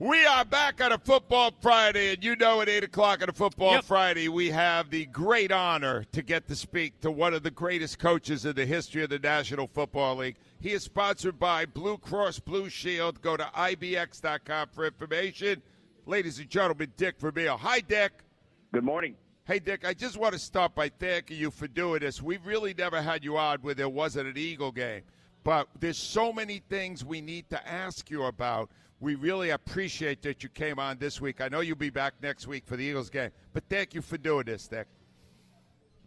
We are back on a Football Friday, and you know at 8 o'clock on a Football Friday we have the great honor to get to speak to one of the greatest coaches in the history of the National Football League. He is sponsored by Blue Cross Blue Shield. Go to IBX.com for information. Ladies and gentlemen, Dick Vermeil. Hi, Dick. Good morning. Hey, Dick, I just want to start by thanking you for doing this. We really never had you on where there wasn't an Eagle game, but there's so many things we need to ask you about. We really appreciate that you came on this week. I know you'll be back next week for the Eagles game, but thank you for doing this, Dick.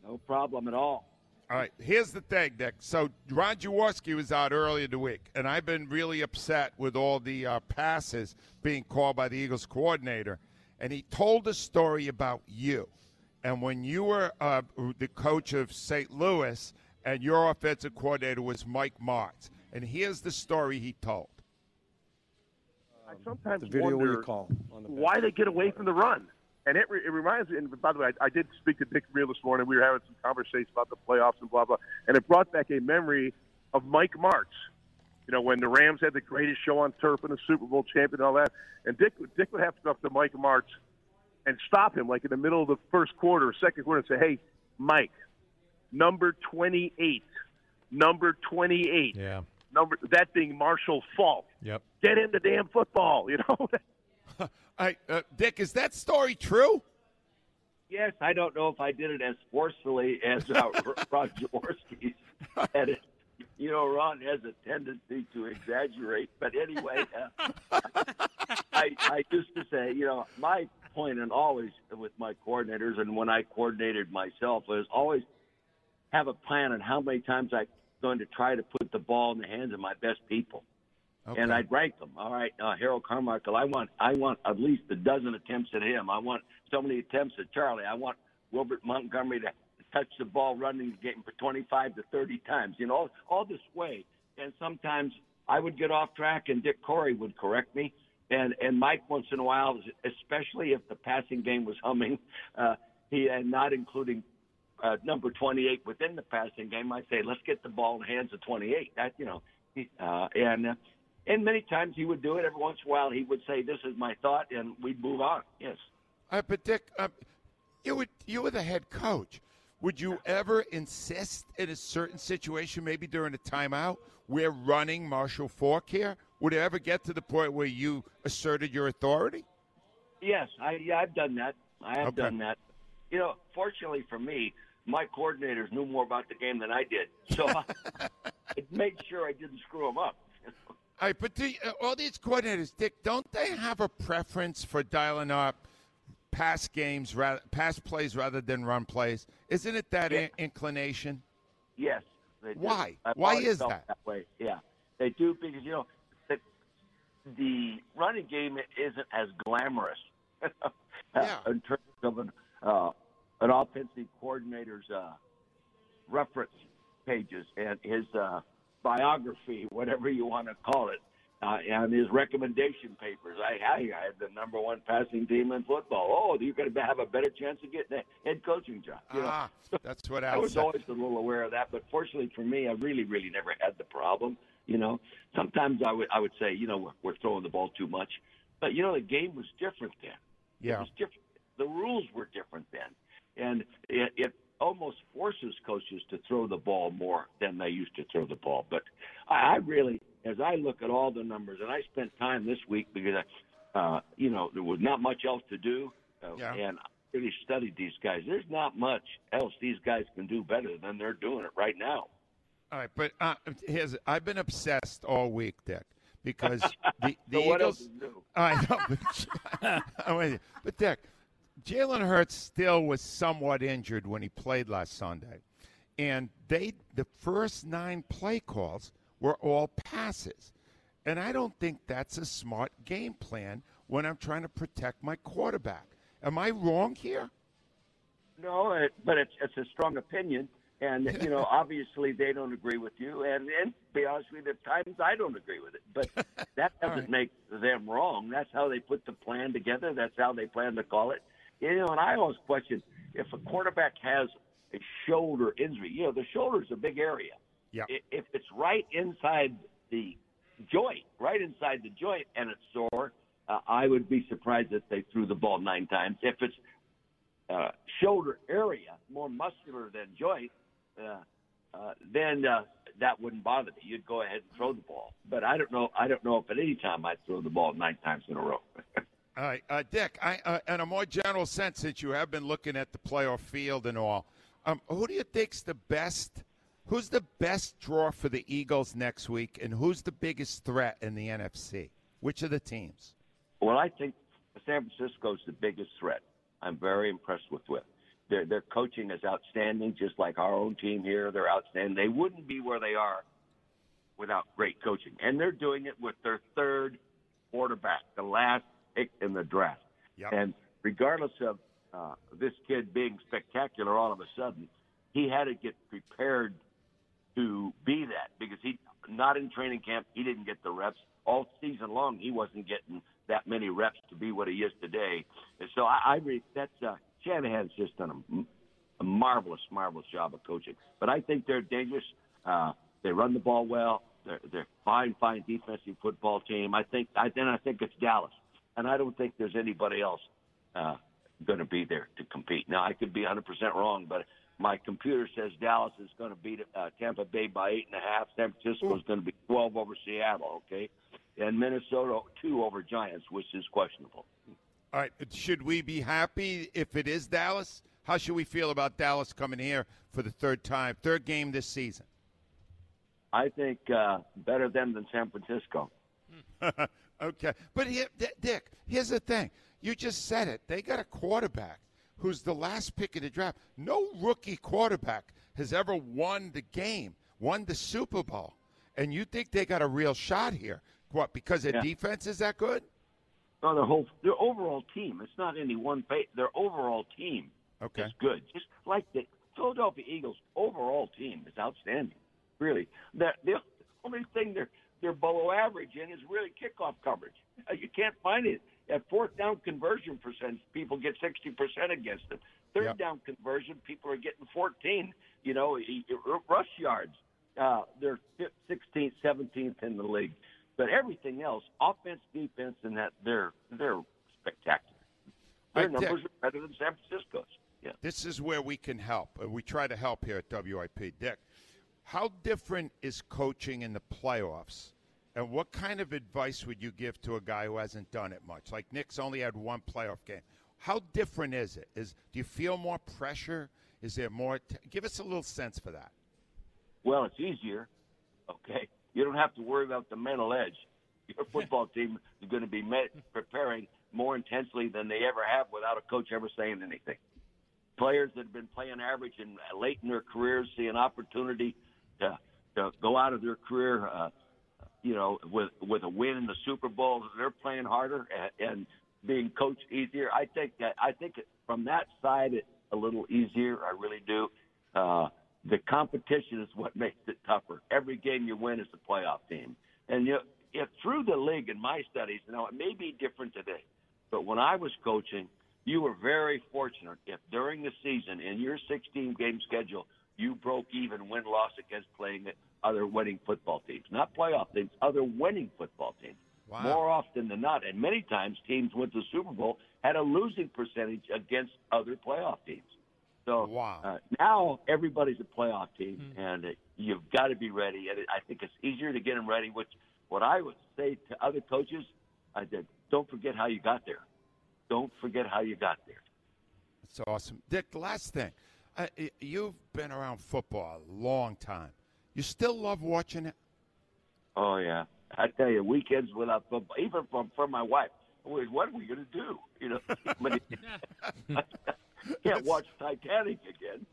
No problem at all. All right, here's the thing, Dick. So Ron Jaworski was out earlier in the week, and I've been really upset with all the passes being called by the Eagles coordinator, and he told a story about you. And when you were the coach of St. Louis, and your offensive coordinator was Mike Martz, and here's the story he told. I sometimes wonder why they get away from the run. And it reminds me, and by the way, I did speak to Dick Vermeil this morning. We were having some conversations about the playoffs and blah, blah. And it brought back a memory of Mike Martz, you know, when the Rams had the greatest show on turf and the Super Bowl champion and all that. And Dick would have to go up to Mike Martz and stop him, like in the middle of the first quarter or second quarter, and say, hey, Mike, number 28. Yeah. Number, that being Marshall Faulk. Yep. Get in the damn football, you know. Dick, is that story true? Yes, I don't know if I did it as forcefully as Ron Jaworski said it. You know, Ron has a tendency to exaggerate, but anyway, I used to say, you know, my point and always with my coordinators and when I coordinated myself was always have a plan on how many times I going to try to put the ball in the hands of my best people. Okay. And I'd rank them. All right, Harold Carmichael, I want at least a dozen attempts at him. I want so many attempts at Charlie. I want Wilbert Montgomery to touch the ball running the game for 25 to 30 times, you know, all this way. And sometimes I would get off track and Dick Corey would correct me. And Mike, once in a while, especially if the passing game was humming, he and not including number 28 within the passing game, I say, let's get the ball in the hands of 28. That, you know, and many times he would do it. Every once in a while he would say, this is my thought, and we'd move on. Yes. But, Dick, you were the head coach. Would you ever insist in a certain situation, maybe during a timeout, we're running Marshall Faulk here? Would it ever get to the point where you asserted your authority? Yes, I've done that. I have done that. You know, fortunately for me, my coordinators knew more about the game than I did, so I made sure I didn't screw them up. All right, but all these coordinators, Dick, don't they have a preference for dialing up pass plays rather than run plays? Isn't it that inclination? Yes. They do. Why? Why is that way? Yeah, they do because, you know, the running game isn't as glamorous in terms of an offensive coordinator's reference pages and his biography, whatever you want to call it, and his recommendation papers. I had the number one passing team in football. Oh, you're going to have a better chance of getting a head coaching job. You know? That's what I was always a little aware of that, but fortunately for me, I really, really never had the problem. You know, sometimes I would say, you know, we're throwing the ball too much, but you know, the game was different then. Yeah. It was different. The rules were different then. And it almost forces coaches to throw the ball more than they used to throw the ball. But I really, as I look at all the numbers, and I spent time this week because, there was not much else to do. And I really studied these guys. There's not much else these guys can do better than they're doing it right now. All right, but I've been obsessed all week, Dick, because the Eagles. What else is new? I'm with you. But Dick, Jalen Hurts still was somewhat injured when he played last Sunday, and the first 9 play calls were all passes, and I don't think that's a smart game plan when I'm trying to protect my quarterback. Am I wrong here? No, but it's a strong opinion. And, obviously they don't agree with you. And to be honest with you, at times I don't agree with it. But that doesn't make them wrong. That's how they put the plan together. That's how they plan to call it. And I always question, if a quarterback has a shoulder injury, the shoulder's a big area. Yeah. If it's right inside the joint and it's sore, I would be surprised if they threw the ball 9 times. If it's shoulder area, more muscular than joint, then that wouldn't bother me. You'd go ahead and throw the ball. But I don't know if at any time I'd throw the ball 9 times in a row. All right, Dick, in a more general sense, since you have been looking at the playoff field and all, who do you think's the best? Who's the best draw for the Eagles next week, and who's the biggest threat in the NFC? Which of the teams? Well, I think San Francisco's the biggest threat. I'm very impressed with. Their coaching is outstanding, just like our own team here. They're outstanding. They wouldn't be where they are without great coaching. And they're doing it with their 3rd quarterback, the last pick in the draft. Yep. And regardless of this kid being spectacular all of a sudden, he had to get prepared to be that because he not in training camp. He didn't get the reps. All season long, he wasn't getting that many reps to be what he is today. And so Shanahan's just done a marvelous, marvelous job of coaching. But I think they're dangerous. They run the ball well. They're fine defensive football team. I think it's Dallas, and I don't think there's anybody else going to be there to compete. Now I could be 100% wrong, but my computer says Dallas is going to beat Tampa Bay by 8.5. San Francisco is going to be 12 over Seattle. Okay. And Minnesota 2 over Giants, which is questionable. All right. Should we be happy if it is Dallas? How should we feel about Dallas coming here for the 3rd game this season? I think better them than San Francisco. Okay. But, Dick, here's the thing. You just said it. They got a quarterback who's the last pick of the draft. No rookie quarterback has ever won the game, won the Super Bowl. And you think they got a real shot here. What, because their defense is that good? No, their overall team. It's not any one – their overall team is good. Just like the Philadelphia Eagles' overall team is outstanding, really. The only thing they're below average in is really kickoff coverage. You can't find it. At 4th down conversion percent, people get 60% against them. 3rd down conversion, people are getting 14, rush yards. They're 16th, 17th in the league. But everything else, offense, defense, and that, they're spectacular. Their numbers are better than San Francisco's. Yeah. This is where we can help. We try to help here at WIP. Dick, how different is coaching in the playoffs? And what kind of advice would you give to a guy who hasn't done it much? Like Nick's only had 1 playoff game. How different is it? Do you feel more pressure? Is there more? Give us a little sense for that. Well, it's easier. Okay. You don't have to worry about the mental edge. Your football team is going to be preparing more intensely than they ever have without a coach ever saying anything. Players that have been playing average and late in their careers see an opportunity to go out of their career, with a win in the Super Bowl. They're playing harder and being coached easier. I think from that side it's a little easier. I really do. The competition is what makes it tougher. Every game you win is a playoff game. And if through the league in my studies, it may be different today, but when I was coaching, you were very fortunate if during the season in your 16-game schedule you broke even win-loss against playing other winning football teams. Not playoff teams, other winning football teams. Wow. More often than not, and many times teams went to the Super Bowl had a losing percentage against other playoff teams. So now everybody's a playoff team, and you've got to be ready. And I think it's easier to get them ready, which what I would say to other coaches, I said, don't forget how you got there. Don't forget how you got there. That's awesome. Dick, last thing. You've been around football a long time. You still love watching it? Oh, yeah. I tell you, weekends without football, even from my wife, what are we going to do? You know, can't watch Titanic again.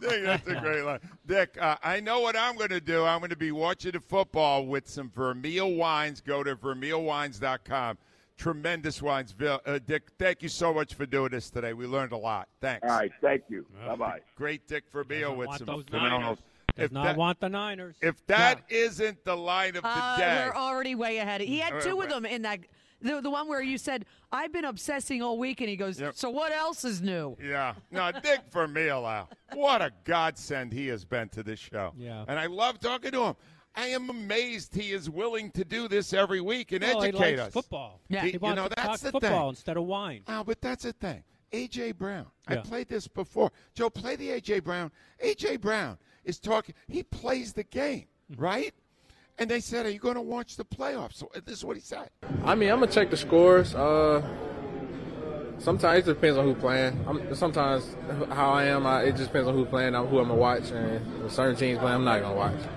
Dick, that's a great line. Dick, I know what I'm going to do. I'm going to be watching the football with some Vermeil wines. Go to vermeilwines.com. Tremendous wines. Dick, thank you so much for doing this today. We learned a lot. Thanks. All right, thank you. Bye-bye. Great Dick Vermeil with some phenomenal. Does not want the Niners. If that isn't the line of the day. We're already way ahead. He had two of them in that. The one where you said, I've been obsessing all week, and he goes, so what else is new? Yeah. No, Dick Vermeil, what a godsend he has been to this show. Yeah. And I love talking to him. I am amazed he is willing to do this every week and educate us. Football. Yeah. He wants to talk football instead of wine. Oh, but that's the thing. A.J. Brown. Yeah. I played this before. Joe, play the A.J. Brown. A.J. Brown is talking. He plays the game, right? And they said, are you going to watch the playoffs? So this is what he said. I mean, I'm going to check the scores. Sometimes it depends on who's playing. Sometimes how I am, it just depends on who's playing, who I'm going to watch. And if certain teams playing, I'm not going to watch.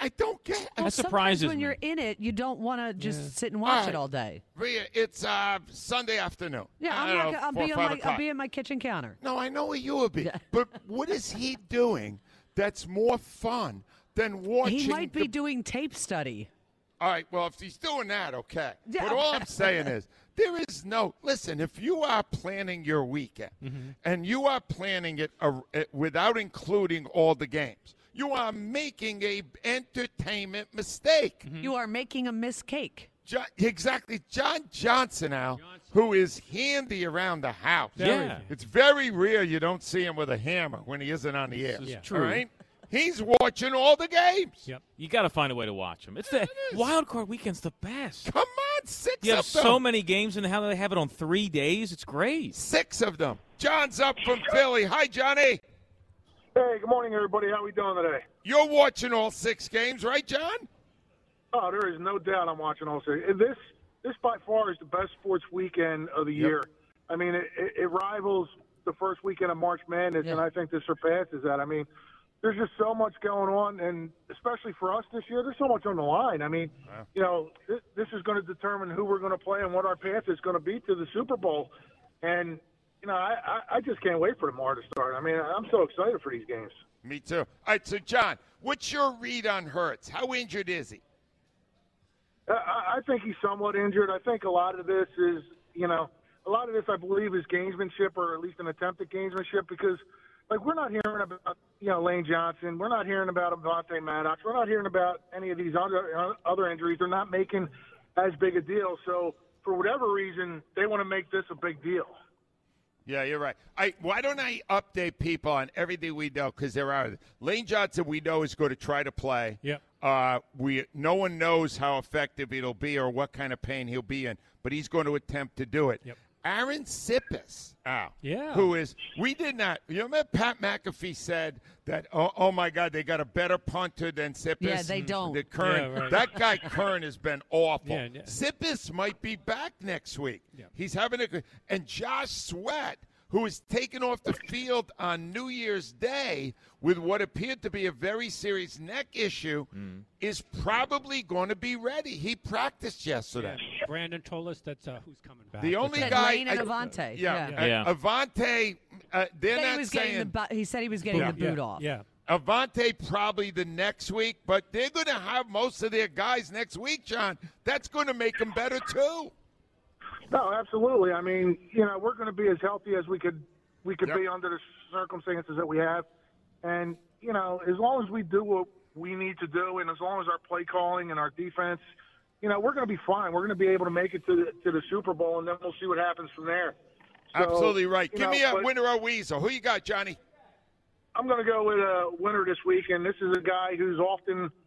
I don't get it. That surprises me. When you're in it, you don't want to just sit and watch it all day. Rhea, it's Sunday afternoon. Yeah, I'll be at my kitchen counter. No, I know where you will be. But what is he doing that's more fun than watching? He might be doing tape study. All right, well, if he's doing that, okay. Yeah, but all I'm saying is there is no – listen, if you are planning your weekend and you are planning it without including all the games, you are making a entertainment mistake. You are making a miscake. Exactly. John Johnson, who is handy around the house. Yeah. It's very rare you don't see him with a hammer when he isn't on the air. This is true. All right? He's watching all the games. Yep. You got to find a way to watch them. It's the wild card weekend's the best. Come on, you have so many games, and how do they have it on 3 days? It's great. 6 of them. John's up from Philly. Hi, Johnny. Hey, good morning, everybody. How we doing today? You're watching all 6 games, right, John? Oh, there is no doubt I'm watching all 6. This by far is the best sports weekend of the year. I mean, it rivals the first weekend of March Madness, and I think this surpasses that. I mean, there's just so much going on, and especially for us this year, there's so much on the line. I mean, you know, this is going to determine who we're going to play and what our path is going to be to the Super Bowl. And you know, I just can't wait for tomorrow to start. I mean, I'm so excited for these games. Me too. All right, so, John, what's your read on Hurts? How injured is he? I think he's somewhat injured. I think a lot of this is, you know, a lot of this, I believe, is gamesmanship or at least an attempt at gamesmanship because, like, we're not hearing about, you know, Lane Johnson. We're not hearing about Avonte Maddox. We're not hearing about any of these other injuries. They're not making as big a deal. So, for whatever reason, they want to make this a big deal. Yeah, you're right. Why don't I update people on everything we know? Because there are Lane Johnson, we know, is going to try to play. Yeah. No one knows how effective it'll be or what kind of pain he'll be in, but he's going to attempt to do it. Yep. Arryn Siposs, you remember Pat McAfee said that, oh my God, they got a better punter than Siposs? Yeah, they don't. Kern, that guy Kern has been awful. Yeah, yeah. Siposs might be back next week. Yeah. He's having and Josh Sweat, who is taken off the field on New Year's Day with what appeared to be a very serious neck issue, is probably going to be ready. He practiced yesterday. Yeah. Brandon told us that's who's coming back. The only guy, Lane and Avonte. Avonte. They're not saying. He said he was getting the boot off. Yeah. Avonte probably the next week, but they're going to have most of their guys next week, John. That's going to make them better too. No, absolutely. I mean, you know, we're going to be as healthy as we could be under the circumstances that we have. And, you know, as long as we do what we need to do and as long as our play calling and our defense, you know, we're going to be fine. We're going to be able to make it to the Super Bowl, and then we'll see what happens from there. So, absolutely right. Give me a winner or weasel. Who you got, Johnny? I'm going to go with a winner this week, and this is a guy who's often –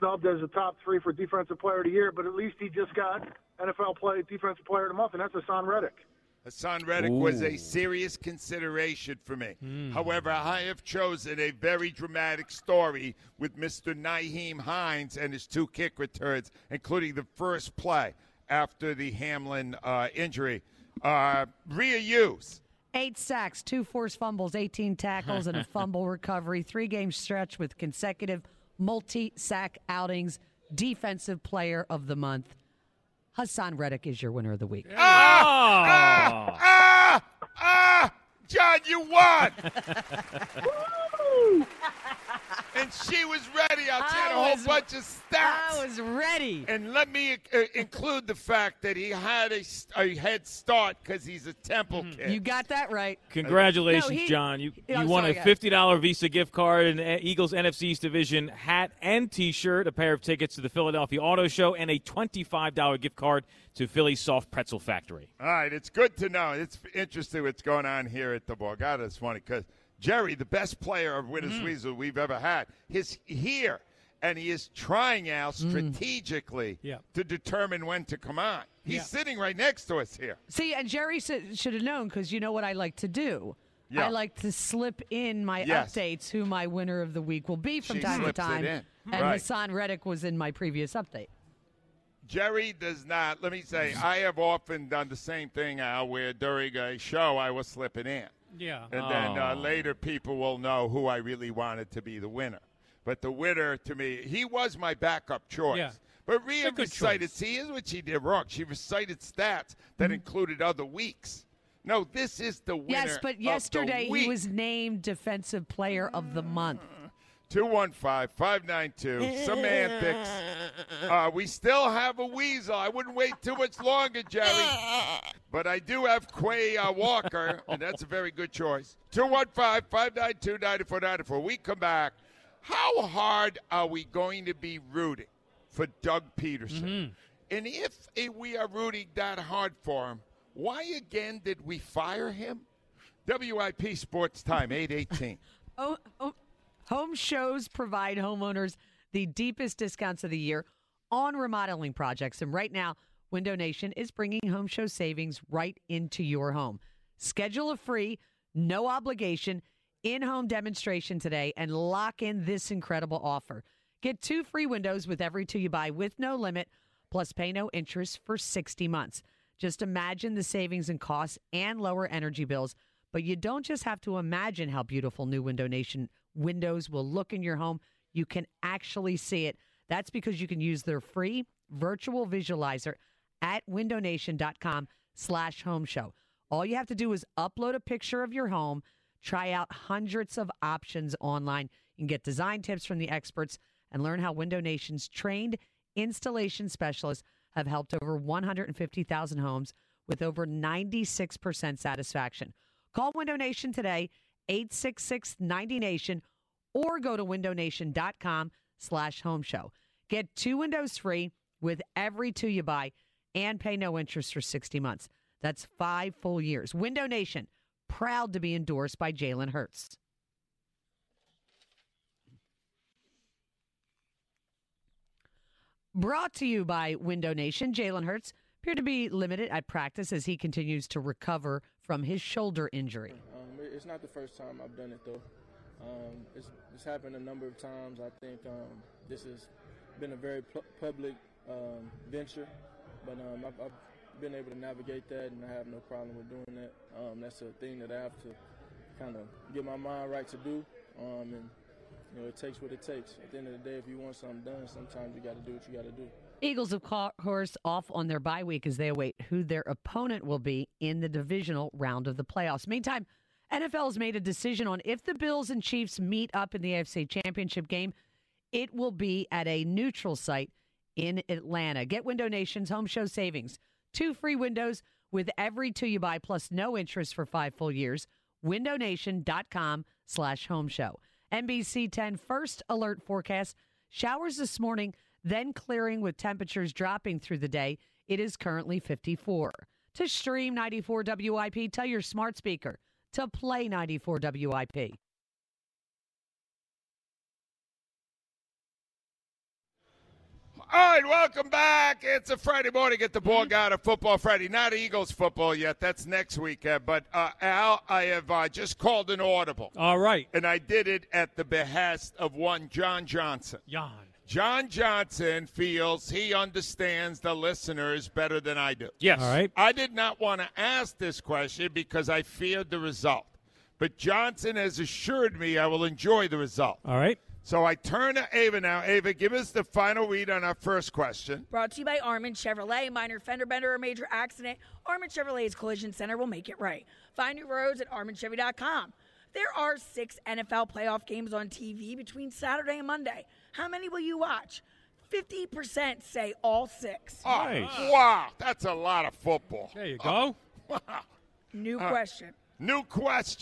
snubbed as a top three for Defensive Player of the Year, but at least he just got NFL Play Defensive Player of the Month, and that's Hassan Reddick. Hassan Reddick was a serious consideration for me. However, I have chosen a very dramatic story with Mr. Nyheim Hines and his two kick returns, including the first play after the Hamlin injury. Rhea Hughes. 8 sacks, 2 forced fumbles, 18 tackles, and a fumble recovery. 3-game stretch with consecutive multi-sack outings. Defensive Player of the Month. Hassan Reddick is your winner of the week. John, you won! And she was ready. I'll tell you a whole bunch of stats. I was ready. And let me include the fact that he had a head start because he's a Temple kid. You got that right. Congratulations, John. You won a $50 Visa gift card, an Eagles NFC East Division hat and T-shirt, a pair of tickets to the Philadelphia Auto Show, and a $25 gift card to Philly Soft Pretzel Factory. All right, it's good to know. It's interesting what's going on here at the Borgata this morning because Jerry, the best player of Wittisweasel we've ever had, is here, and he is trying out strategically to determine when to come on. He's sitting right next to us here. See, and Jerry should have known because you know what I like to do. Yeah. I like to slip in my updates who my winner of the week will be from time to time. And Hassan Reddick was in my previous update. Jerry does not. Let me say, I have often done the same thing now where during a show I will slip it in. Yeah. And then later people will know who I really wanted to be the winner. But the winner to me, he was my backup choice. Yeah. But Rhea recited, see, here's what she did wrong. She recited stats that included other weeks. No, this is the winner. Yes, but yesterday he was named Defensive Player of the Month. 215-592 semantics. We still have a weasel. I wouldn't wait too much longer, Jerry. But I do have Quay Walker, and that's a very good choice. 215-592-9494. We come back. How hard are we going to be rooting for Doug Peterson? And if we are rooting that hard for him, why again did we fire him? WIP Sports Time, 818. Home shows provide homeowners the deepest discounts of the year on remodeling projects. And right now, Window Nation is bringing home show savings right into your home. Schedule a free, no obligation, in-home demonstration today and lock in this incredible offer. Get 2 free windows with every 2 you buy with no limit, plus pay no interest for 60 months. Just imagine the savings in costs and lower energy bills. But you don't just have to imagine how beautiful new Window Nation windows will look in your home. You can actually see it. That's because you can use their free virtual visualizer at windownation.com/homeshow. All you have to do is upload a picture of your home, try out hundreds of options online, and get design tips from the experts and learn how Window Nation's trained installation specialists have helped over 150,000 homes with over 96% satisfaction. Call Window Nation today, 866-90-NATION, or go to windownation.com/homeshow. Get 2 windows free with every 2 you buy and pay no interest for 60 months. That's 5 full years. Window Nation, proud to be endorsed by Jalen Hurts. Brought to you by Window Nation, Jalen Hurts appeared to be limited at practice as he continues to recover from his shoulder injury. It's not the first time I've done it, though. It's happened a number of times. I think this has been a very public venture, but I've been able to navigate that, and I have no problem with doing that. That's a thing that I have to kind of get my mind right to do, and you know, it takes what it takes. At the end of the day, if you want something done, sometimes you got to do what you got to do. Eagles, of course, off on their bye week as they await who their opponent will be in the divisional round of the playoffs. Meantime, NFL has made a decision on if the Bills and Chiefs meet up in the AFC Championship game. It will be at a neutral site in Atlanta. Get Window Nation's home show savings. 2 free windows with every 2 you buy, plus no interest for 5 full years. windownation.com/homeshow. NBC 10 first alert forecast. Showers this morning, then clearing with temperatures dropping through the day. It is currently 54. To stream 94 WIP, tell your smart speaker to play 94 WIP. All right, welcome back. It's a Friday morning at the Ball Guy of Football Friday. Not Eagles football yet. That's next week. But Al, I have just called an audible. All right. And I did it at the behest of one John Johnson. John Johnson feels he understands the listeners better than I do. Yes. All right. I did not want to ask this question because I feared the result. But Johnson has assured me I will enjoy the result. All right. So I turn to Ava now. Ava, give us the final read on our first question. Brought to you by Armand Chevrolet. Minor fender bender or major accident, Armand Chevrolet's Collision Center will make it right. Find new roads at armandchevy.com. There are 6 NFL playoff games on TV between Saturday and Monday. How many will you watch? 50% say all 6. Oh, nice. Wow, that's a lot of football. There you go. Wow. New question.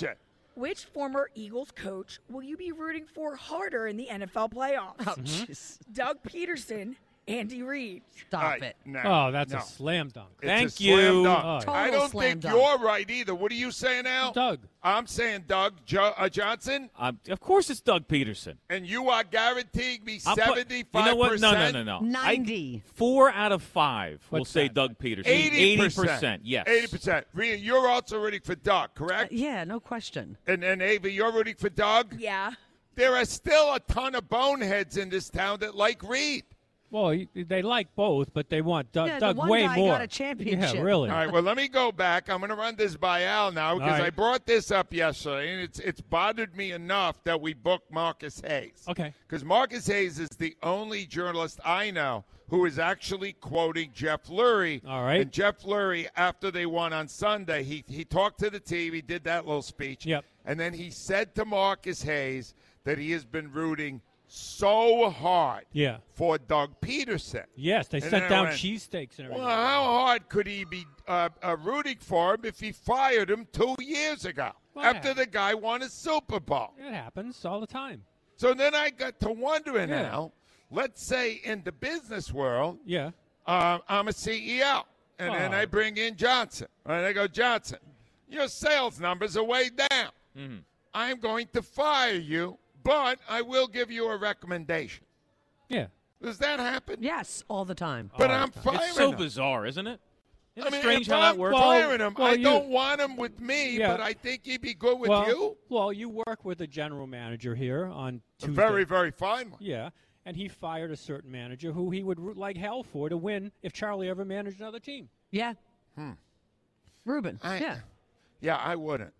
Which former Eagles coach will you be rooting for harder in the NFL playoffs? Oh, jeez. Doug Peterson, Andy Reid. Stop it. No, that's a slam dunk. Thank you. Slam dunk. Oh, yeah. I don't think you're right either. What are you saying, Al? Doug. I'm saying Doug Johnson. Of course it's Doug Peterson. And you are guaranteeing me 75%? You know what? No. 90. 4 out of 5 will say Doug Peterson. 80%. Yes. 80%. Rhea, you're also rooting for Doug, correct? Yeah, no question. And Ava, you're rooting for Doug? Yeah. There are still a ton of boneheads in this town that like Reid. Well, they like both, but they want Doug way more. Yeah, the one guy got a championship. Yeah, really. All right, well, let me go back. I'm going to run this by Al now because I brought this up yesterday, and it's bothered me enough that we booked Marcus Hayes. Okay. Because Marcus Hayes is the only journalist I know who is actually quoting Jeff Lurie. All right. And Jeff Lurie, after they won on Sunday, he talked to the team. He did that little speech. Yep. And then he said to Marcus Hayes that he has been rooting so hard for Doug Peterson. Yes, they sent down cheesesteaks and everything. Well, how hard could he be rooting for him if he fired him 2 years ago after the guy won a Super Bowl? It happens all the time. So then I got to wondering now, let's say in the business world, I'm a CEO, and then I bring in Johnson. And I go, Johnson, your sales numbers are way down. Mm-hmm. I'm going to fire you. But I will give you a recommendation. Yeah. Does that happen? Yes, all the time. But I'm firing him. It's so bizarre, isn't it? Isn't it strange how that works? I'm firing him. I don't want him with me, but I think he'd be good with you. Well, you work with a general manager here on Tuesday. A very, very fine one. Yeah, and he fired a certain manager who he would root like hell for to win if Charlie ever managed another team. Yeah. Ruben. Yeah, I wouldn't.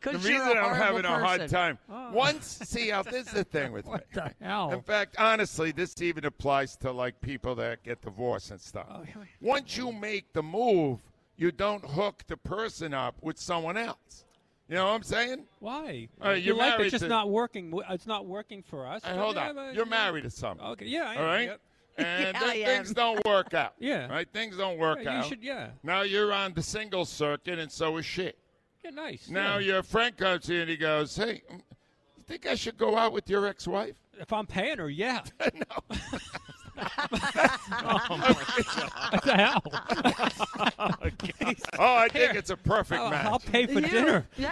The reason I'm having a hard time. Once, this is the thing with me. What the hell? In fact, honestly, this even applies to, like, people that get divorced and stuff. Oh, yeah. Once you make the move, you don't hook the person up with someone else. You know what I'm saying? Why? You're like, it's just not working. It's not working for us. Hold on. You're married to someone. Okay. Yeah, I am. All right? Yep. And things don't work out. Yeah. Right? Things don't work out. You should, Now you're on the single circuit, and so is she. Yeah, nice. Now your friend comes here and he goes, hey, you think I should go out with your ex-wife? If I'm paying her, yeah. No. Oh, my God. What the hell? I think it's a perfect match. I'll pay for dinner. Yeah.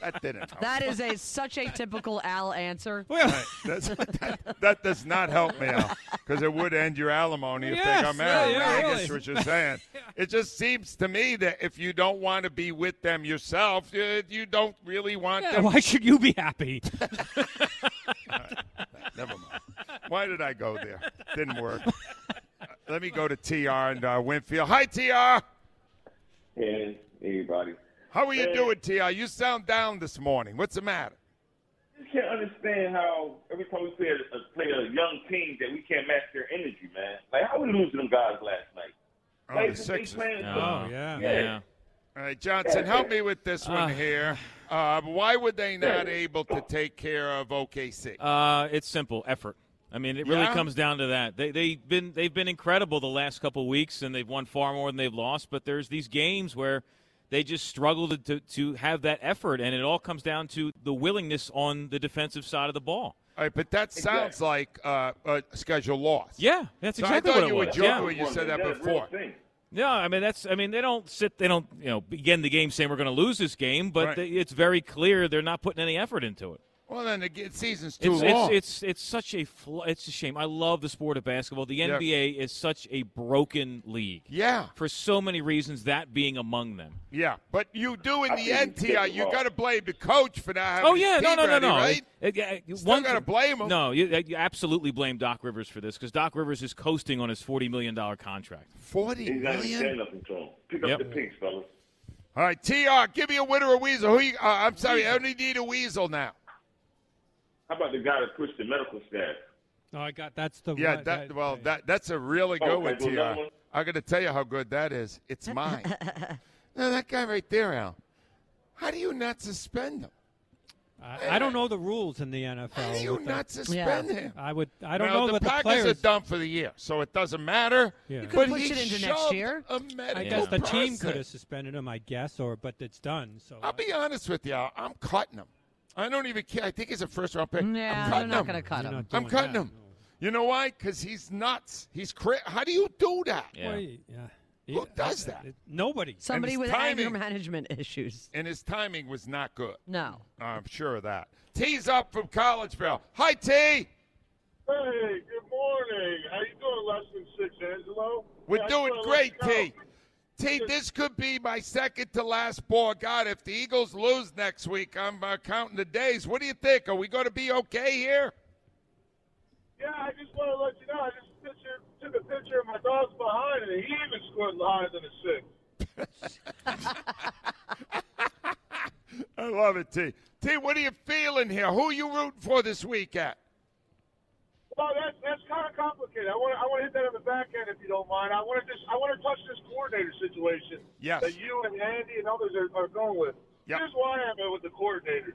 That didn't help. That is such a typical Al answer. Right. That does not help me out because it would end your alimony if they got married. I guess what you're saying. It just seems to me that if you don't want to be with them yourself, you don't really want them. Why should you be happy? Never mind. Why did I go there? Didn't work. Let me go to TR and Winfield. Hi, TR. Hey, everybody. How are you doing, TR? You sound down this morning. What's the matter? I just can't understand how every time we play a young team that we can't match their energy, man. Like, how we losing them guys last night? Oh, like, the Sixers. Yeah. All right, Johnson, help me with this one here. Why were they not able to take care of OKC? It's simple, effort. I mean, it really comes down to that. They've been incredible the last couple of weeks, and they've won far more than they've lost. But there's these games where they just struggle to have that effort, and it all comes down to the willingness on the defensive side of the ball. All right, but that sounds like a schedule loss. Yeah, that's exactly what it was. I thought you were joking when you said that before. No, I mean they don't begin the game saying we're going to lose this game, but it's very clear they're not putting any effort into it. Well, then the season's too long. It's a shame. I love the sport of basketball. The NBA is such a broken league. Yeah. For so many reasons, that being among them. Yeah, but you do in the end, T.I., you got to blame the coach for not having no. Right? You still got to blame him. No, you absolutely blame Doc Rivers for this because Doc Rivers is coasting on his $40 million contract. $40 million? Pick up the pigs, fellas. All right, T.R., give me a winner or a weasel. I'm sorry, I only need a weasel now. How about the guy that pushed the medical staff? No, I got that's the yeah. One, that, well, yeah. That's a really good one, T.R. I'm going to tell you how good that is. It's mine. Now that guy right there, Al. How do you not suspend him? I don't know the rules in the NFL. How do you not suspend him? I don't know. The Packers are done for the year, so it doesn't matter. Yeah. You could push it into next year. I guess the team could have suspended him. I guess, but it's done. So I'll be honest with you, Al. I'm cutting him. I don't even care. I think he's a first-round pick. Yeah, I'm cutting him. I'm not going to cut him. I'm cutting him. No. You know why? Because he's nuts. He's how do you do that? Yeah. Well, who does that? Nobody. Somebody with anger management issues. And his timing was not good. No. I'm sure of that. T's up from Collegeville. Hi, T. Hey, good morning. How you doing, Less Than Six, Angelo? We're doing great, T. T, this could be my second to last ball. God, if the Eagles lose next week, I'm counting the days. What do you think? Are we going to be okay here? Yeah, I just want to let you know. I just took a picture of my dog's behind, and he even scored higher than a six. I love it, T. T, what are you feeling here? Who are you rooting for this week at? Well, that's kind of complicated. I want to hit that on the back end if you don't mind. I want to touch this coordinator situation that you and Andy and others are going with. Yep. Here's why I'm with the coordinators.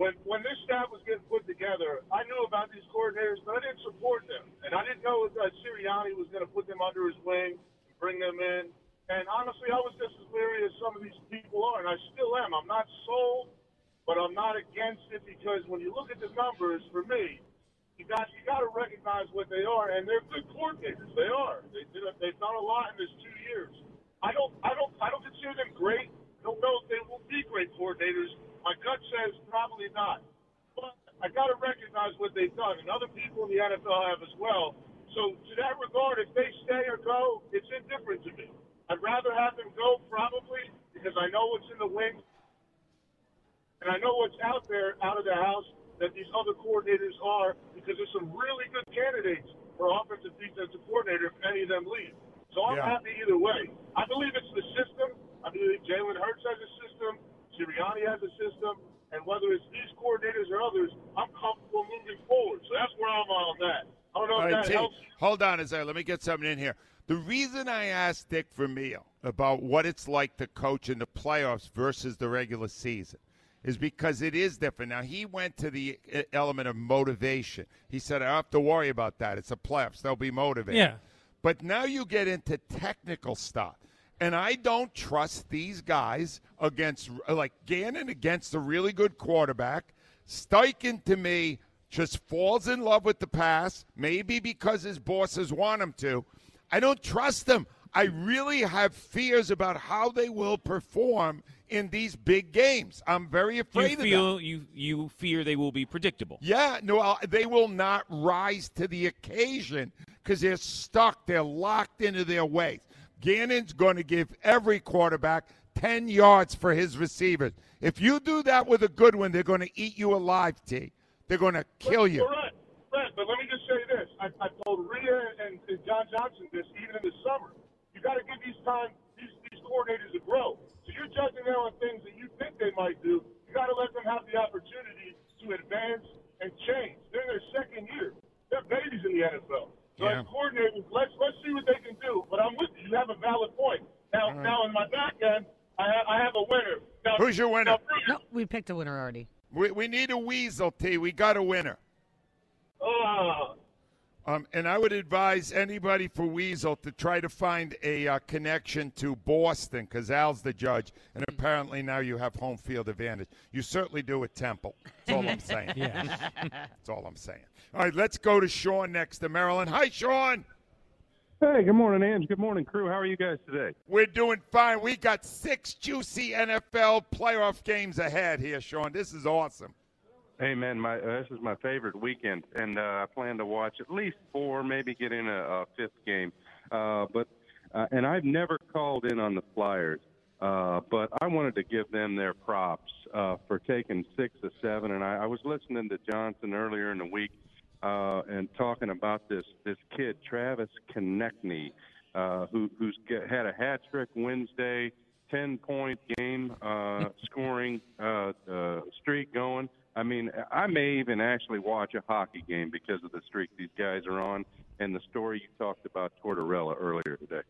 When this staff was getting put together, I knew about these coordinators, but I didn't support them, and I didn't know if Sirianni was going to put them under his wing and bring them in. And honestly, I was just as leery as some of these people are, and I still am. I'm not sold, but I'm not against it because when you look at the numbers, for me. You got to recognize what they are, and they're good coordinators. They are. They've done a lot in this 2 years. I don't consider them great. I don't know if they will be great coordinators. My gut says probably not. But I got to recognize what they've done, and other people in the NFL have as well. So to that regard, if they stay or go, it's indifferent to me. I'd rather have them go probably because I know what's in the wings, and I know what's out there, out of the house. That these other coordinators are because there's some really good candidates for offensive defensive coordinator if any of them leave. So I'm happy either way. I believe it's the system. I believe Jalen Hurts has a system. Sirianni has a system. And whether it's these coordinators or others, I'm comfortable moving forward. So that's where I'm on that. I don't know if that helps. Hold on a second. Let me get something in here. The reason I asked Dick Vermeil about what it's like to coach in the playoffs versus the regular season is because it is different. Now, he went to the element of motivation. He said, I don't have to worry about that. It's the playoffs. They'll be motivated. Yeah. But now you get into technical stuff. And I don't trust these guys against, like Gannon against a really good quarterback. Steichen, to me, just falls in love with the pass, maybe because his bosses want him to. I don't trust them. I really have fears about how they will perform in these big games. I'm very afraid of them. You fear they will be predictable. Yeah, no, they will not rise to the occasion because they're stuck. They're locked into their ways. Gannon's going to give every quarterback 10 yards for his receivers. If you do that with a good one, they're going to eat you alive, T. They're going to kill you. All right, but let me just say this. I told Rhea and John Johnson this even in the summer. You got to give these coordinators a grow. So you're judging them on things that you think they might do. You got to let them have the opportunity to advance and change. They're in their second year. They're babies in the NFL. So as coordinators, let's see what they can do. But I'm with you. You have a valid point. Now, Now in my back end, I have a winner. Now, who's your winner? No, we picked a winner already. We need a weasel, T. We got a winner. And I would advise anybody for weasel to try to find a connection to Boston because Al's the judge, and apparently now you have home field advantage. You certainly do at Temple. That's all I'm saying. That's all I'm saying. All right, let's go to Sean next to Maryland. Hi, Sean. Hey, good morning, Ange. Good morning, crew. How are you guys today? We're doing fine. We got 6 juicy NFL playoff games ahead here, Sean. This is awesome. Hey, man, this is my favorite weekend, and I plan to watch at least four, maybe get in a fifth game. And I've never called in on the Flyers, but I wanted to give them their props for taking 6 of 7. And I was listening to Johnson earlier in the week and talking about this kid, Travis Konecny, who's had a hat trick Wednesday, 10-point game scoring streak going. I mean, I may even actually watch a hockey game because of the streak these guys are on and the story you talked about Tortorella earlier today.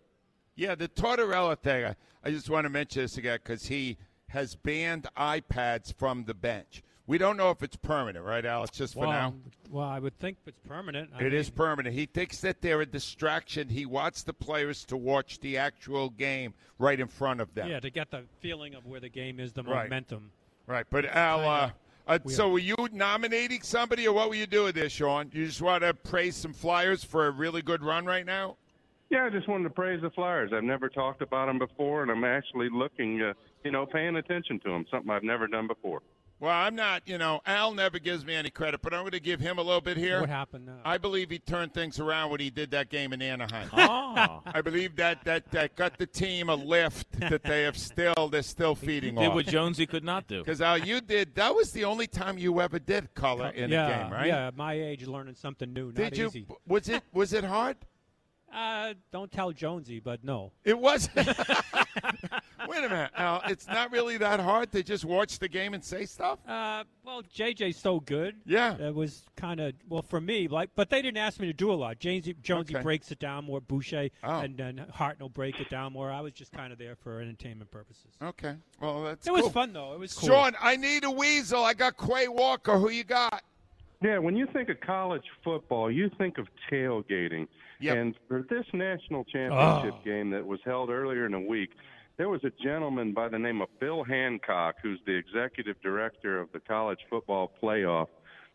Yeah, the Tortorella thing, I just want to mention this again because he has banned iPads from the bench. We don't know if it's permanent, right, Alex, just for now? Well, I would think it's permanent. It is permanent. He thinks that they're a distraction. He wants the players to watch the actual game right in front of them. Yeah, to get the feeling of where the game is, the momentum. Right, but Al, so were you nominating somebody, or what were you doing there, Sean? You just want to praise some Flyers for a really good run right now? Yeah, I just wanted to praise the Flyers. I've never talked about them before, and I'm actually looking, paying attention to them, something I've never done before. Well, I'm not, Al never gives me any credit, but I'm going to give him a little bit here. What happened now? I believe he turned things around when he did that game in Anaheim. Oh. I believe that got the team a lift that they're still feeding off. He did what Jonesy could not do. Because, Al, that was the only time you ever did color in a game, right? Yeah, my age, learning something new, not easy. Was it hard? Don't tell Jonesy, but no. It wasn't. Wait a minute, Al. It's not really that hard to just watch the game and say stuff? Well, JJ's so good. Yeah. It was kind of, for me, but they didn't ask me to do a lot. Jonesy breaks it down more, Boucher, and then Hartnell break it down more. I was just kind of there for entertainment purposes. Okay. Well, that's cool. It was fun, though. It was cool. Sean, I need a weasel. I got Quay Walker. Who you got? Yeah, when you think of college football, you think of tailgating. Yep. And for this national championship game that was held earlier in the week, there was a gentleman by the name of Bill Hancock, who's the executive director of the College Football Playoff,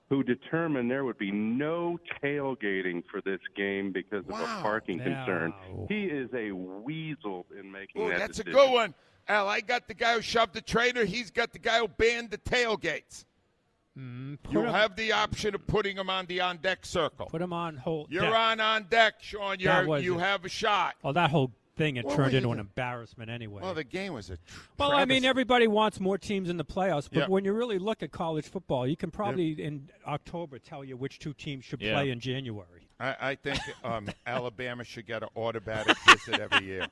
who determined there would be no tailgating for this game because of a parking concern. He is a weasel in making that decision. That's a good one. Al, I got the guy who shoved the trainer. He's got the guy who banned the tailgates. You have the option of putting him on the on-deck circle. Put him on hold. You're on deck, Sean. You have a shot. Well, that whole thing turned into an embarrassment anyway. Well, the game was a I mean, everybody wants more teams in the playoffs, but when you really look at college football, you can probably in October tell you which two teams should play in January. I think Alabama should get an automatic visit every year.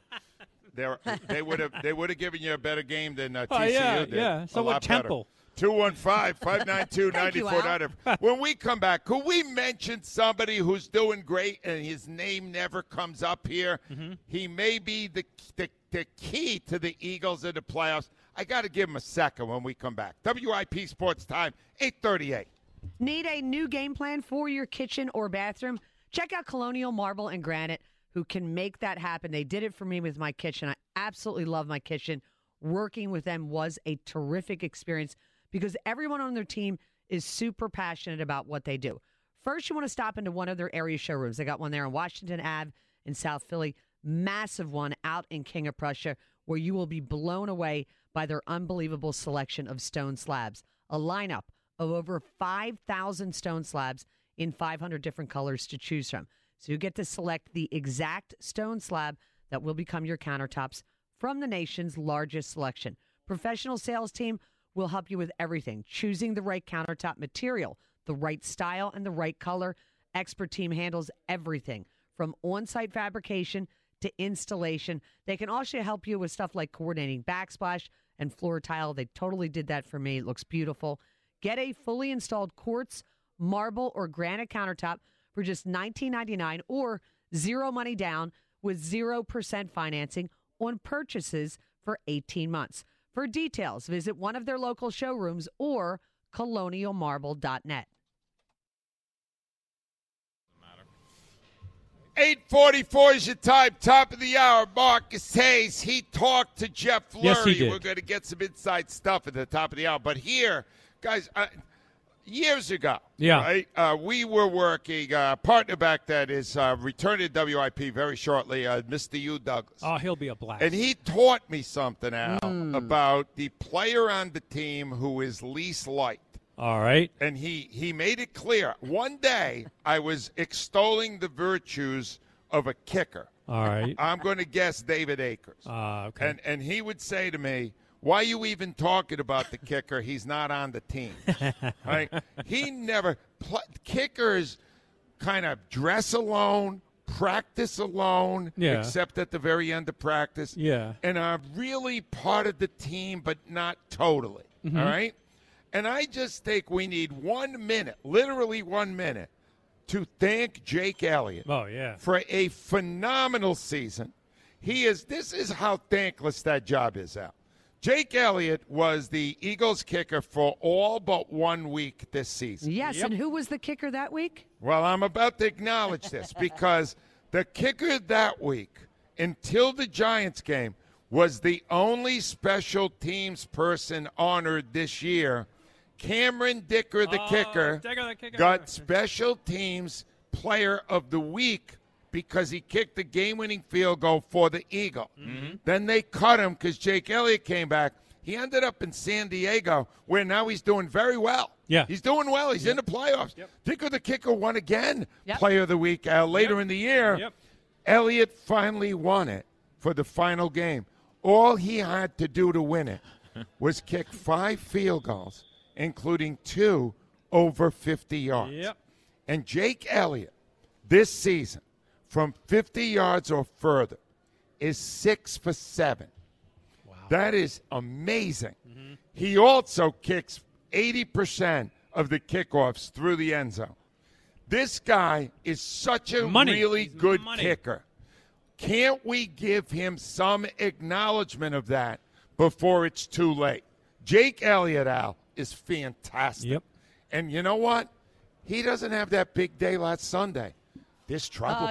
They would have given you a better game than TCU did. Yeah, so with Temple. Better. 215-592-9495. When we come back, could we mention somebody who's doing great and his name never comes up here? Mm-hmm. He may be the key to the Eagles in the playoffs. I got to give him a second when we come back. WIP Sports Time, 8:38. Need a new game plan for your kitchen or bathroom? Check out Colonial Marble and Granite, who can make that happen. They did it for me with my kitchen. I absolutely love my kitchen. Working with them was a terrific experience, because everyone on their team is super passionate about what they do. First, you want to stop into one of their area showrooms. They got one there on Washington Ave in South Philly, massive one out in King of Prussia, where you will be blown away by their unbelievable selection of stone slabs. A lineup of over 5,000 stone slabs in 500 different colors to choose from. So you get to select the exact stone slab that will become your countertops from the nation's largest selection. Professional sales team will help you with everything, choosing the right countertop material, the right style, and the right color. Expert team handles everything, from on-site fabrication to installation. They can also help you with stuff like coordinating backsplash and floor tile. They totally did that for me. It looks beautiful. Get a fully installed quartz, marble, or granite countertop for just $19.99 or zero money down with 0% financing on purchases for 18 months. For details, visit one of their local showrooms or colonialmarble.net. 8:44 is your time, top of the hour. Marcus Hayes, he talked to Jeff Lurie. Yes, he did. We're going to get some inside stuff at the top of the hour. But here, guys, years ago, right, we were working, a partner back that is returning to WIP very shortly, Mr. Hugh Douglas. Oh, he'll be a blast. And he taught me something, Al, about the player on the team who is least liked. All right. And he made it clear. One day I was extolling the virtues of a kicker. All right. I'm going to guess David Akers. Okay. And he would say to me, why are you even talking about the kicker? He's not on the team. Right? He never kickers kind of dress alone, practice alone, except at the very end of practice, and are really part of the team but not totally, all right? And I just think we need 1 minute, literally 1 minute, to thank Jake Elliott for a phenomenal season. This is how thankless that job is, Al. Jake Elliott was the Eagles kicker for all but 1 week this season. Yes, and who was the kicker that week? Well, I'm about to acknowledge this because the kicker that week, until the Giants game, was the only special teams person honored this year. Cameron Dicker, the kicker, got special teams player of the week because he kicked the game-winning field goal for the Eagle. Mm-hmm. Then they cut him because Jake Elliott came back. He ended up in San Diego, where now he's doing very well. Yeah. He's doing well. He's in the playoffs. Yep. Dicker the kicker won again, player of the week. Later in the year, Elliott finally won it for the final game. All he had to do to win it was kick 5 field goals, including 2 over 50 yards. Yep. And Jake Elliott this season, from 50 yards or further, is 6 for 7. Wow. That is amazing. Mm-hmm. He also kicks 80% of the kickoffs through the end zone. This guy is such a really good kicker. Can't we give him some acknowledgement of that before it's too late? Jake Elliott, Al, is fantastic. Yep. And you know what? He doesn't have that big day last Sunday. There's trouble.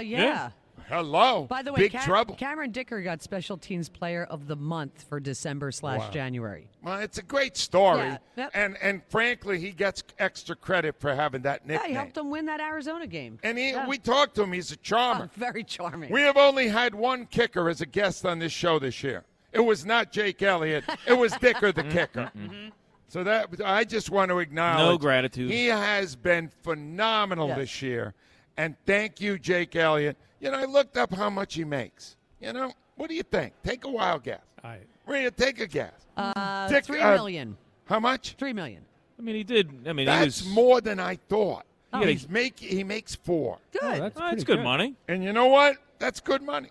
Hello. By the way, big trouble. Cameron Dicker got Special Teams Player of the Month for December/January. Well, it's a great story. Yeah. Yep. And frankly, he gets extra credit for having that nickname. Yeah, he helped him win that Arizona game. And we talked to him. He's a charmer. Oh, very charming. We have only had one kicker as a guest on this show this year. It was not Jake Elliott. It was Dicker the kicker. Mm-hmm. So that I just want to acknowledge. No gratitude. He has been phenomenal this year. And thank you, Jake Elliott. You know, I looked up how much he makes. You know, what do you think? Take a wild guess. All right. Rita, take a guess. $3 million. How much? $3 million. I mean, he did. I mean, that's more than I thought. Oh. He makes 4. Good. Oh, that's good money. And you know what? That's good money.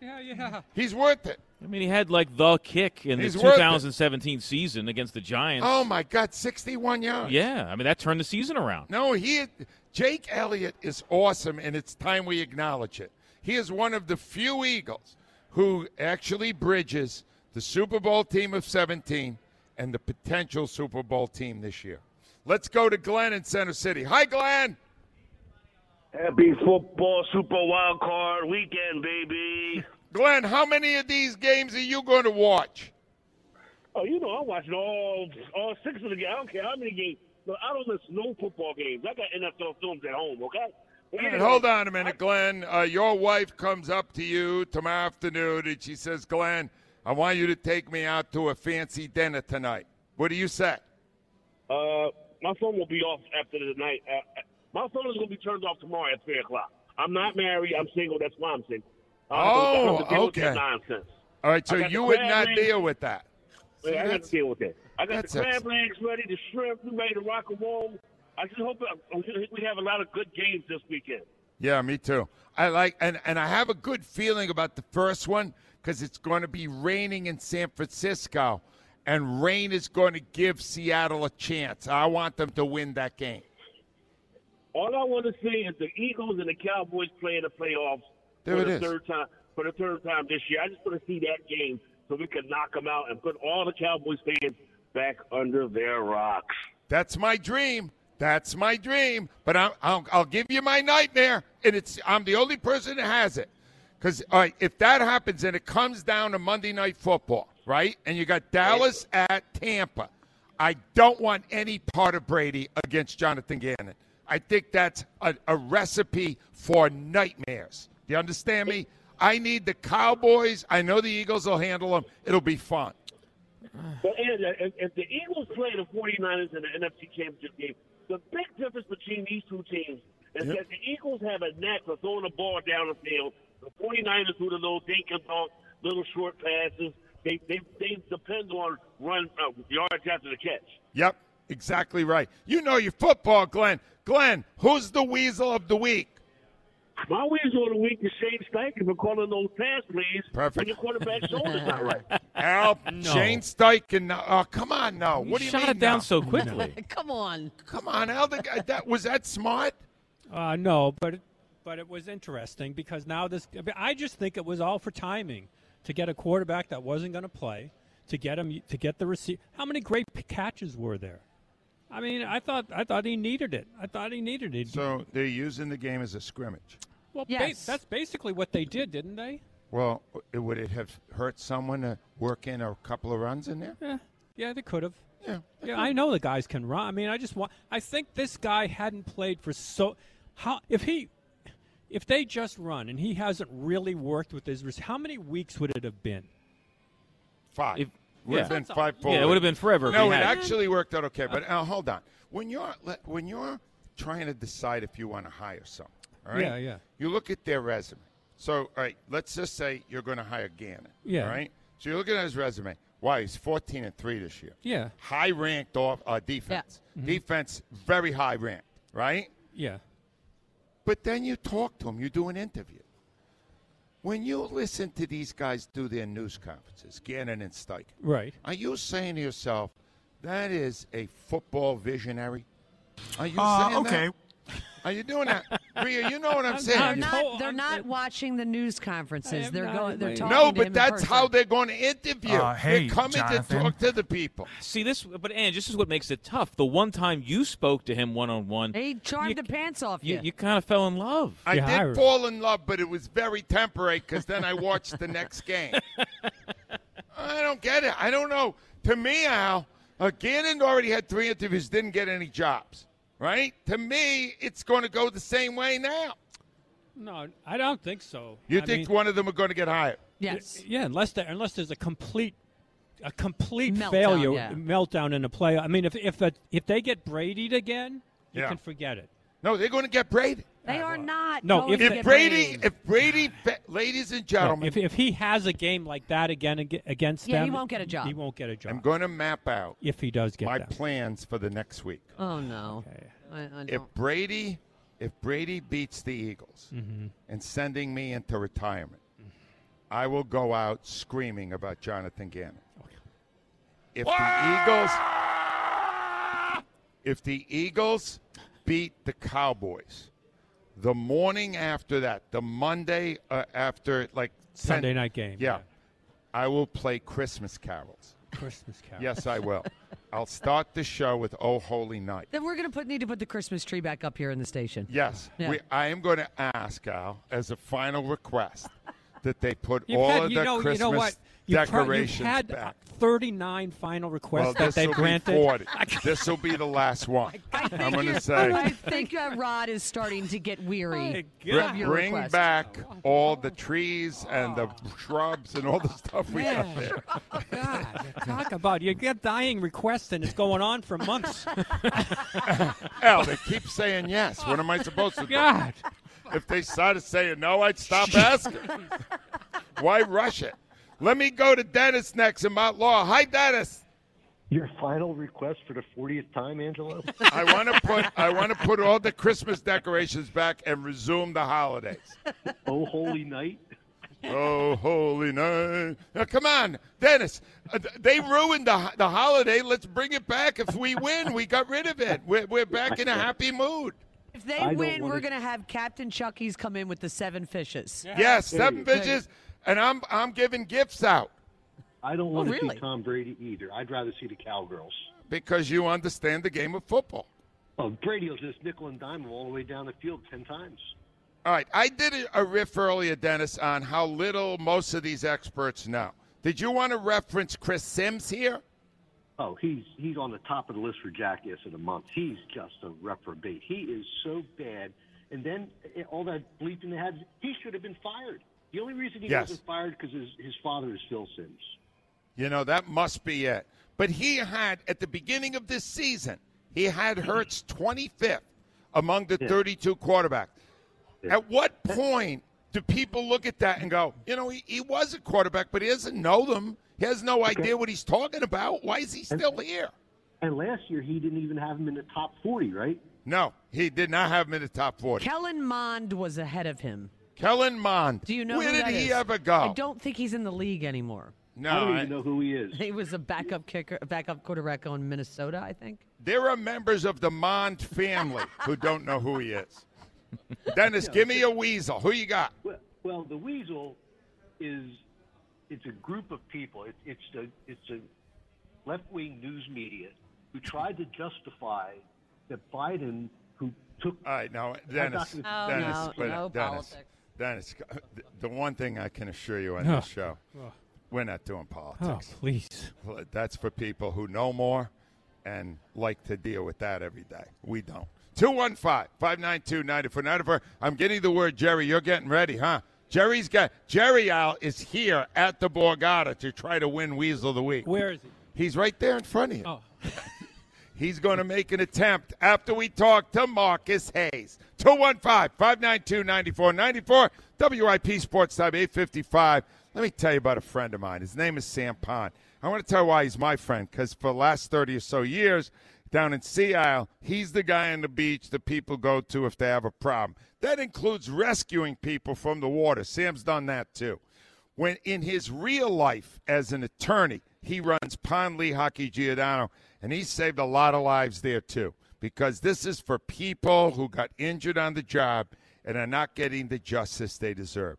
Yeah. He's worth it. I mean, he had, like, the kick in the 2017 season against the Giants. Oh, my God, 61 yards. Yeah, I mean, that turned the season around. No, Jake Elliott is awesome, and it's time we acknowledge it. He is one of the few Eagles who actually bridges the Super Bowl team of 17 and the potential Super Bowl team this year. Let's go to Glenn in Center City. Hi, Glenn. Happy football Super Wild Card weekend, baby. Glenn, how many of these games are you going to watch? Oh, you know, I'm watching all 6 of the games. I don't care how many games. Look, I don't listen to no football games. I got NFL films at home, okay? Anyway, hold on a minute, Glenn. Your wife comes up to you tomorrow afternoon, and she says, Glenn, I want you to take me out to a fancy dinner tonight. What do you say? My phone will be off after the night. My phone is going to be turned off tomorrow at 3 o'clock. I'm not married. I'm single. That's why I'm single. Okay. Nonsense. All right, so you would not deal with that. See, I got to deal with that. I got the crab legs ready, the shrimp, we ready to rock and roll. I just hope we have a lot of good games this weekend. Yeah, me too. I like and I have a good feeling about the first one because it's going to be raining in San Francisco, and rain is going to give Seattle a chance. I want them to win that game. All I want to say is the Eagles and the Cowboys play in the playoffs. For the third time this year. I just want to see that game so we can knock them out and put all the Cowboys fans back under their rocks. That's my dream. But I'll give you my nightmare, and I'm the only person that has it. Because if that happens and it comes down to Monday Night Football, right, and you got Dallas at Tampa, I don't want any part of Brady against Jonathan Gannon. I think that's a recipe for nightmares. Do you understand me? I need the Cowboys. I know the Eagles will handle them. It'll be fun. But if the Eagles play the 49ers in the NFC Championship game, the big difference between these two teams is that the Eagles have a knack for throwing the ball down the field. The 49ers do the little dink and dunk, little short passes. They depend on run yards after the catch. Yep, exactly right. You know your football, Glenn. Glenn, who's the weasel of the week? My weasel of the week is Shane Steichen for calling those pass plays when your quarterback's shoulder's not right. Help, no. Shane Steichen. Oh, come on now. What do you mean shot it down so quickly. Come on. Come on, Al. The guy, was that smart? No, but it was interesting because now this – I just think it was all for timing to get a quarterback that wasn't going to play, to get him – to get the receiver. How many great catches were there? I mean, I thought he needed it. I thought he needed it. So they're using the game as a scrimmage. Well, yes. That's basically what they did, didn't they? Well, would it have hurt someone to work in a couple of runs in there? Yeah, they could have. Yeah, I know the guys can run. I mean, I think this guy hadn't played for so. How if they just run and he hasn't really worked with his wrist, how many weeks would it have been? 5. It would have been 5 forward. Yeah, it would have been forever. No, it actually worked out okay. But hold on. When you're trying to decide if you want to hire someone, all right? Yeah. You look at their resume. So, all right, let's just say you're going to hire Gannon. Yeah. All right. So you're looking at his resume. Wow, he's 14-3 this year. Yeah. High ranked off defense. Yeah. Mm-hmm. Defense very high ranked. Right. Yeah. But then you talk to him. You do an interview. When you listen to these guys do their news conferences, Gannon and Steichen, right? Are you saying to yourself, that is a football visionary? Are you saying okay. that? Are you doing that? Rhea, you know what I'm saying. They're not watching the news conferences. They're talking to him in person. No, but that's how they're going to interview. They're coming Jonathan. To talk to the people. See, this is what makes it tough. The one time you spoke to him one-on-one. He charmed the pants off you. You kind of fell in love. I did fall in love, but it was very temporary because then I watched the next game. I don't get it. I don't know. To me, Al, Gannon already had 3 interviews, didn't get any jobs. Right? To me, it's going to go the same way now. No, I don't think so. You think one of them are going to get hired? Yes. Yeah, unless there's a complete meltdown, failure, meltdown in a play. I mean, if they get Brady'd again, you can forget it. No, they're going to get Brady. They are not. No, if Brady, ladies and gentlemen, no, if he has a game like that again against them, he won't get a job. He won't get a job. I'm going to map out if he does get my plans for the next week. Oh no! Okay. I if Brady beats the Eagles and sending me into retirement, I will go out screaming about Jonathan Gannon. Okay. If the Eagles beat the Cowboys. The morning after that, the Monday after, like Sunday night game. Yeah. I will play Christmas carols. Christmas carols. Yes, I will. I'll start the show with "Oh Holy Night." Then we're going to need to put the Christmas tree back up here in the station. Yes, yeah. I am going to ask Al as a final request that they put Christmas decorations back. 39 final requests that they've granted. This will be the last one. I'm going to say. I think Rod is starting to get weary. Bring back all the trees and the shrubs and all the stuff we have there. Oh, God, talk about you get dying requests and it's going on for months. Al, they keep saying yes. What am I supposed to do? God. If they started saying no, I'd stop asking. Why rush it? Let me go to Dennis next in Mount Laurel. Hi, Dennis. Your final request for the 40th time, Angelo? I want to put all the Christmas decorations back and resume the holidays. Oh, holy night. Oh, holy night. Now, come on, Dennis. They ruined the holiday. Let's bring it back. If we win, we got rid of it. We're back in a happy mood. If they win, we're going to have Captain Chucky's come in with the 7 fishes. Yeah. Yes, 7 fishes. And I'm giving gifts out. I don't want to see Tom Brady either. I'd rather see the Cowgirls. Because you understand the game of football. Oh, Brady will just nickel and dime all the way down the field 10 times. All right. I did a riff earlier, Dennis, on how little most of these experts know. Did you want to reference Chris Sims here? Oh, he's on the top of the list for Jackass of the Month. He's just a reprobate. He is so bad. And then all that bleeping they had, he should have been fired. The only reason he wasn't fired because his father is Phil Sims. You know, that must be it. But he had, at the beginning of this season, he had Hurts 25th among the 32 quarterbacks. At what point do people look at that and go, you know, he was a quarterback, but he doesn't know them. He has no idea what he's talking about. Why is he still here? And last year, he didn't even have him in the top 40, right? No, he did not have him in the top 40. Kellen Mond was ahead of him. Kellen Mond. Do you know where did he ever go? I don't think he's in the league anymore. No, I don't even know who he is. He was a backup kicker, backup quarterback in Minnesota, I think. There are members of the Mond family who don't know who he is. Dennis, give me a weasel. Who you got? Well, the weasel is a group of people. It's a left-wing news media who tried to justify that Biden, who took – All right, now, Dennis, the one thing I can assure you on this show, we're not doing politics. Oh, please. That's for people who know more and like to deal with that every day. We don't. 215-592-9494. I'm getting the word, Jerry. You're getting ready, huh? Jerry Al is here at the Borgata to try to win Weasel of the Week. Where is he? He's right there in front of you. Oh. He's going to make an attempt after we talk to Marcus Hayes. 215-592-9494. WIP Sports Time 855. Let me tell you about a friend of mine. His name is Sam Pond. I want to tell you why he's my friend, because for the last 30 or so years down in Sea Isle, he's the guy on the beach that people go to if they have a problem. That includes rescuing people from the water. Sam's done that too. When in his real life as an attorney, he runs Pond Lee Hockey Giordano, and he saved a lot of lives there too, because this is for people who got injured on the job and are not getting the justice they deserve.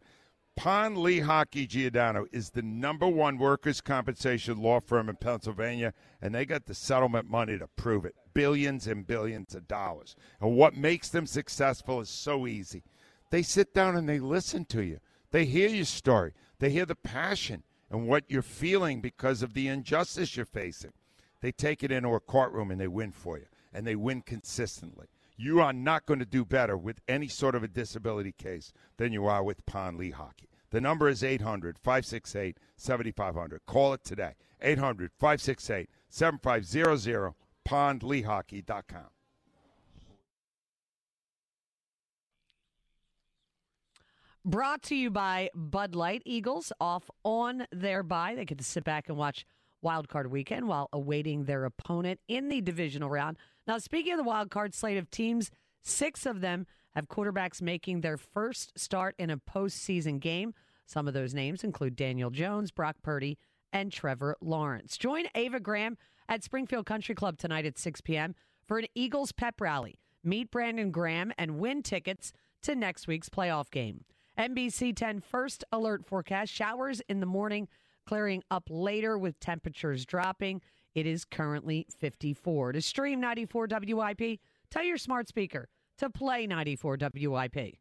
Pond Lee Hockey Giordano is the #1 workers' compensation law firm in Pennsylvania, and they got the settlement money to prove it, billions and billions of dollars. And what makes them successful is so easy. They sit down and they listen to you. They hear your story. They hear the passion and what you're feeling because of the injustice you're facing. They take it into a courtroom and they win for you, and they win consistently. You are not going to do better with any sort of a disability case than you are with Pond Lee Hockey. The number is 800-568-7500. Call it today. 800-568-7500, pondleehockey.com. Brought to you by Bud Light. Eagles off on their bye. They get to sit back and watch Wild Card Weekend while awaiting their opponent in the divisional round. Now, speaking of the wild card slate of teams, 6 of them have quarterbacks making their first start in a postseason game. Some of those names include Daniel Jones, Brock Purdy, and Trevor Lawrence. Join Ava Graham at Springfield Country Club tonight at 6 p.m. for an Eagles pep rally. Meet Brandon Graham and win tickets to next week's playoff game. NBC 10 first alert forecast, showers in the morning, clearing up later with temperatures dropping. It is currently 54. To stream 94 WIP, tell your smart speaker to play 94 WIP.